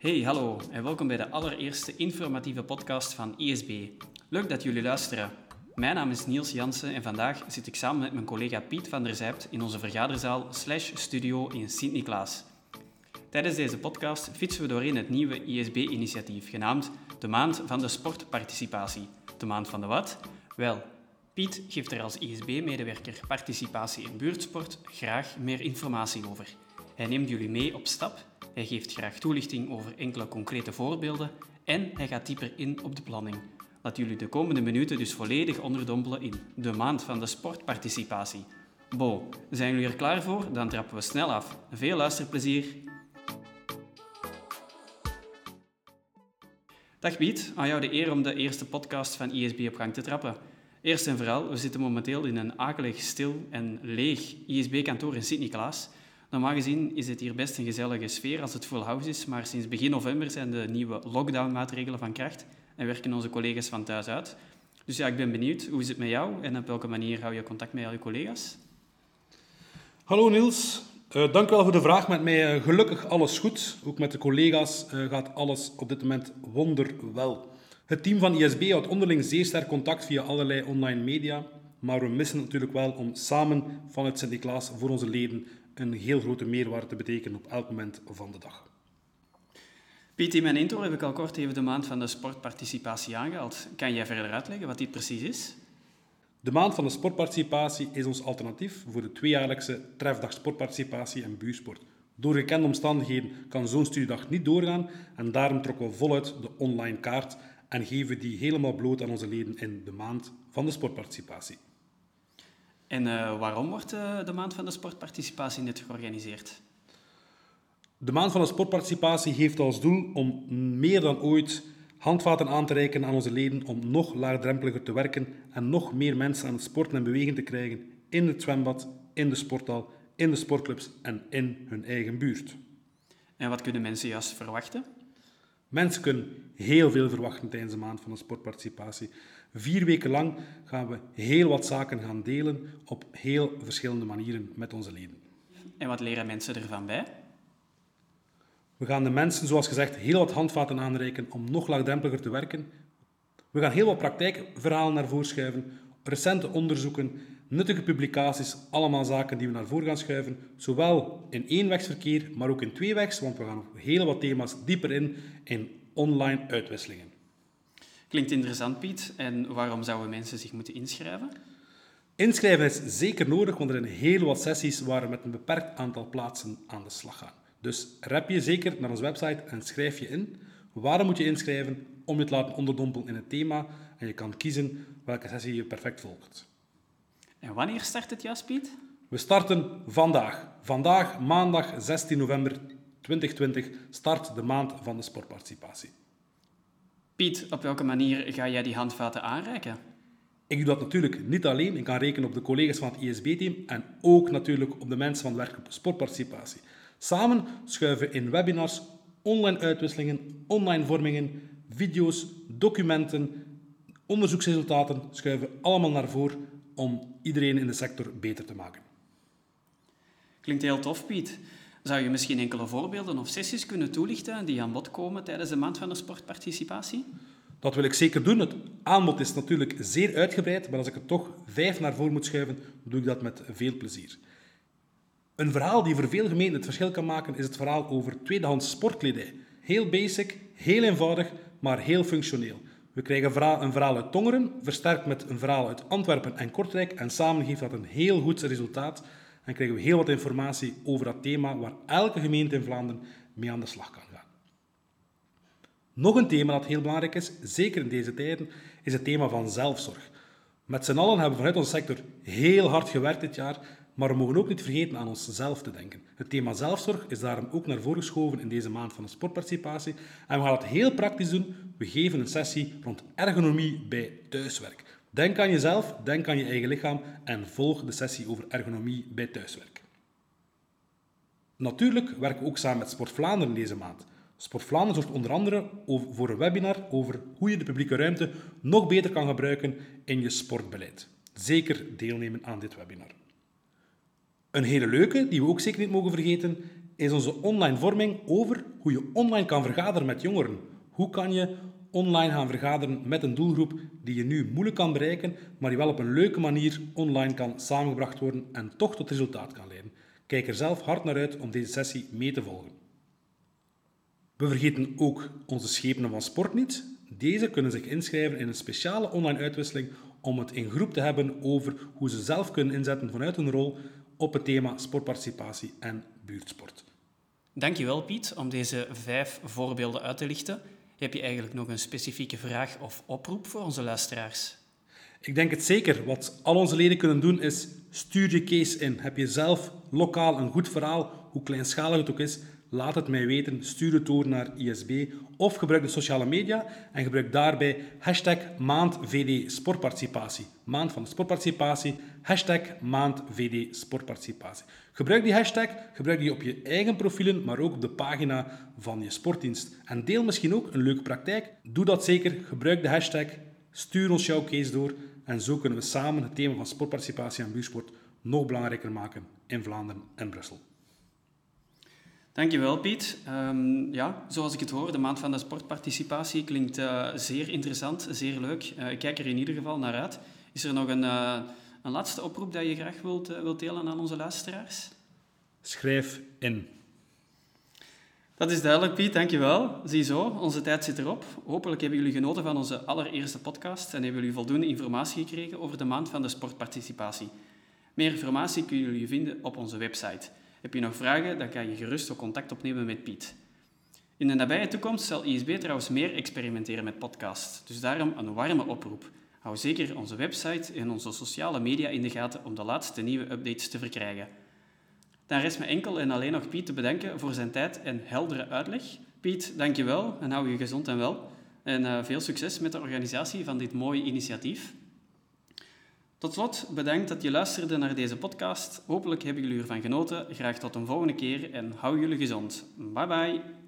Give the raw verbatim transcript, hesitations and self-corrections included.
Hey, hallo en welkom bij de allereerste informatieve podcast van I S B. Leuk dat jullie luisteren. Mijn naam is Niels Jansen en vandaag zit ik samen met mijn collega Piet van der Zijpt in onze vergaderzaal slash studio in Sint-Niklaas. Tijdens deze podcast fietsen we doorheen het nieuwe I S B-initiatief, genaamd de maand van de sportparticipatie. De maand van de wat? Wel, Piet geeft er als I S B-medewerker participatie in buurtsport graag meer informatie over. Hij neemt jullie mee op stap. Hij geeft graag toelichting over enkele concrete voorbeelden en hij gaat dieper in op de planning. Laat jullie de komende minuten dus volledig onderdompelen in de maand van de sportparticipatie. Bo, zijn jullie er klaar voor? Dan trappen we snel af. Veel luisterplezier! Dag Piet, aan jou de eer om de eerste podcast van I S B op gang te trappen. Eerst en vooral, we zitten momenteel in een akelig, stil en leeg I S B-kantoor in Sint-Niklaas. Normaal gezien is het hier best een gezellige sfeer als het full house is, maar sinds begin november zijn de nieuwe lockdown-maatregelen van kracht en werken onze collega's van thuis uit. Dus ja, ik ben benieuwd, hoe is het met jou en op welke manier hou je contact met al je collega's? Hallo Niels, uh, dank wel voor de vraag. Met mij uh, gelukkig alles goed. Ook met de collega's uh, gaat alles op dit moment wonderwel. Het team van I S B houdt onderling zeer sterk contact via allerlei online media, maar we missen natuurlijk wel om samen vanuit Sint-Niklaas voor onze leden een heel grote meerwaarde te betekenen op elk moment van de dag. Piet, in mijn intro heb ik al kort even de maand van de sportparticipatie aangehaald. Kan jij verder uitleggen wat dit precies is? De maand van de sportparticipatie is ons alternatief voor de tweejaarlijkse trefdag sportparticipatie en buursport. Door gekende omstandigheden kan zo'n studiedag niet doorgaan en daarom trokken we voluit de online kaart en geven die helemaal bloot aan onze leden in de maand van de sportparticipatie. En uh, waarom wordt uh, de maand van de sportparticipatie net georganiseerd? De maand van de sportparticipatie heeft als doel om meer dan ooit handvaten aan te reiken aan onze leden om nog laagdrempeliger te werken en nog meer mensen aan het sporten en bewegen te krijgen in het zwembad, in de sporthal, in de sportclubs en in hun eigen buurt. En wat kunnen mensen juist verwachten? Mensen kunnen heel veel verwachten tijdens de maand van de sportparticipatie. Vier weken lang gaan we heel wat zaken gaan delen op heel verschillende manieren met onze leden. En wat leren mensen ervan bij? We gaan de mensen, zoals gezegd, heel wat handvaten aanreiken om nog laagdrempeliger te werken. We gaan heel wat praktijkverhalen naar voren schuiven, recente onderzoeken, nuttige publicaties, allemaal zaken die we naar voren gaan schuiven, zowel in eenwegsverkeer, maar ook in tweewegs, want we gaan op heel wat thema's dieper in, in online uitwisselingen. Klinkt interessant, Piet. En waarom zouden mensen zich moeten inschrijven? Inschrijven is zeker nodig, want er zijn heel wat sessies waar we met een beperkt aantal plaatsen aan de slag gaan. Dus rep je zeker naar onze website en schrijf je in. Waarom moet je inschrijven? Om je te laten onderdompelen in het thema. En je kan kiezen welke sessie je perfect volgt. En wanneer start het juist, Piet? We starten vandaag. Vandaag, maandag zestien november tweeduizend twintig, start de maand van de sportparticipatie. Piet, op welke manier ga jij die handvaten aanreiken? Ik doe dat natuurlijk niet alleen. Ik kan rekenen op de collega's van het I S B-team en ook natuurlijk op de mensen van de werkgroep sportparticipatie. Samen schuiven we in webinars, online uitwisselingen, online vormingen, video's, documenten, onderzoeksresultaten schuiven we allemaal naar voren om iedereen in de sector beter te maken. Klinkt heel tof, Piet. Zou je misschien enkele voorbeelden of sessies kunnen toelichten die aan bod komen tijdens de maand van de sportparticipatie? Dat wil ik zeker doen. Het aanbod is natuurlijk zeer uitgebreid, maar als ik het toch vijf naar voren moet schuiven, doe ik dat met veel plezier. Een verhaal die voor veel gemeenten het verschil kan maken, is het verhaal over tweedehands sportkledij. Heel basic, heel eenvoudig, maar heel functioneel. We krijgen een verhaal, een verhaal uit Tongeren, versterkt met een verhaal uit Antwerpen en Kortrijk, en samen geeft dat een heel goed resultaat. En krijgen we heel wat informatie over dat thema waar elke gemeente in Vlaanderen mee aan de slag kan gaan. Nog een thema dat heel belangrijk is, zeker in deze tijden, is het thema van zelfzorg. Met z'n allen hebben we vanuit onze sector heel hard gewerkt dit jaar, maar we mogen ook niet vergeten aan onszelf te denken. Het thema zelfzorg is daarom ook naar voren geschoven in deze maand van de sportparticipatie. En we gaan dat heel praktisch doen. We geven een sessie rond ergonomie bij thuiswerk. Denk aan jezelf, denk aan je eigen lichaam en volg de sessie over ergonomie bij thuiswerk. Natuurlijk werken we ook samen met Sport Vlaanderen deze maand. Sport Vlaanderen zorgt onder andere voor een webinar over hoe je de publieke ruimte nog beter kan gebruiken in je sportbeleid. Zeker deelnemen aan dit webinar. Een hele leuke, die we ook zeker niet mogen vergeten, is onze online vorming over hoe je online kan vergaderen met jongeren. Hoe kan je online gaan vergaderen met een doelgroep die je nu moeilijk kan bereiken, maar die wel op een leuke manier online kan samengebracht worden en toch tot resultaat kan leiden. Kijk er zelf hard naar uit om deze sessie mee te volgen. We vergeten ook onze schepenen van sport niet. Deze kunnen zich inschrijven in een speciale online uitwisseling om het in groep te hebben over hoe ze zelf kunnen inzetten vanuit hun rol op het thema sportparticipatie en buurtsport. Dankjewel Piet om deze vijf voorbeelden uit te lichten. Heb je eigenlijk nog een specifieke vraag of oproep voor onze luisteraars? Ik denk het zeker. Wat al onze leden kunnen doen is stuur je case in. Heb je zelf lokaal een goed verhaal, hoe kleinschalig het ook is, laat het mij weten. Stuur het door naar I S B of gebruik de sociale media en gebruik daarbij hashtag maand V D sportparticipatie. Maand van de sportparticipatie, hashtag maand V D sportparticipatie. Gebruik die hashtag, gebruik die op je eigen profielen, maar ook op de pagina van je sportdienst. En deel misschien ook een leuke praktijk. Doe dat zeker, gebruik de hashtag, stuur ons jouw case door en zo kunnen we samen het thema van sportparticipatie en buursport nog belangrijker maken in Vlaanderen en Brussel. Dankjewel Piet. Um, ja, zoals ik het hoor, de maand van de sportparticipatie klinkt uh, zeer interessant, zeer leuk. Uh, ik kijk er in ieder geval naar uit. Is er nog een, uh, een laatste oproep dat je graag wilt, uh, wilt delen aan onze luisteraars? Schrijf in. Dat is duidelijk Piet, dankjewel. Ziezo, onze tijd zit erop. Hopelijk hebben jullie genoten van onze allereerste podcast en hebben jullie voldoende informatie gekregen over de maand van de sportparticipatie. Meer informatie kunnen jullie vinden op onze website. Heb je nog vragen, dan kan je gerust ook contact opnemen met Piet. In de nabije toekomst zal I S B trouwens meer experimenteren met podcasts, dus daarom een warme oproep. Hou zeker onze website en onze sociale media in de gaten om de laatste nieuwe updates te verkrijgen. Dan rest me enkel en alleen nog Piet te bedanken voor zijn tijd en heldere uitleg. Piet, dankjewel en hou je gezond en wel. En veel succes met de organisatie van dit mooie initiatief. Tot slot, bedankt dat je luisterde naar deze podcast. Hopelijk hebben jullie ervan genoten. Graag tot een volgende keer en hou jullie gezond. Bye bye.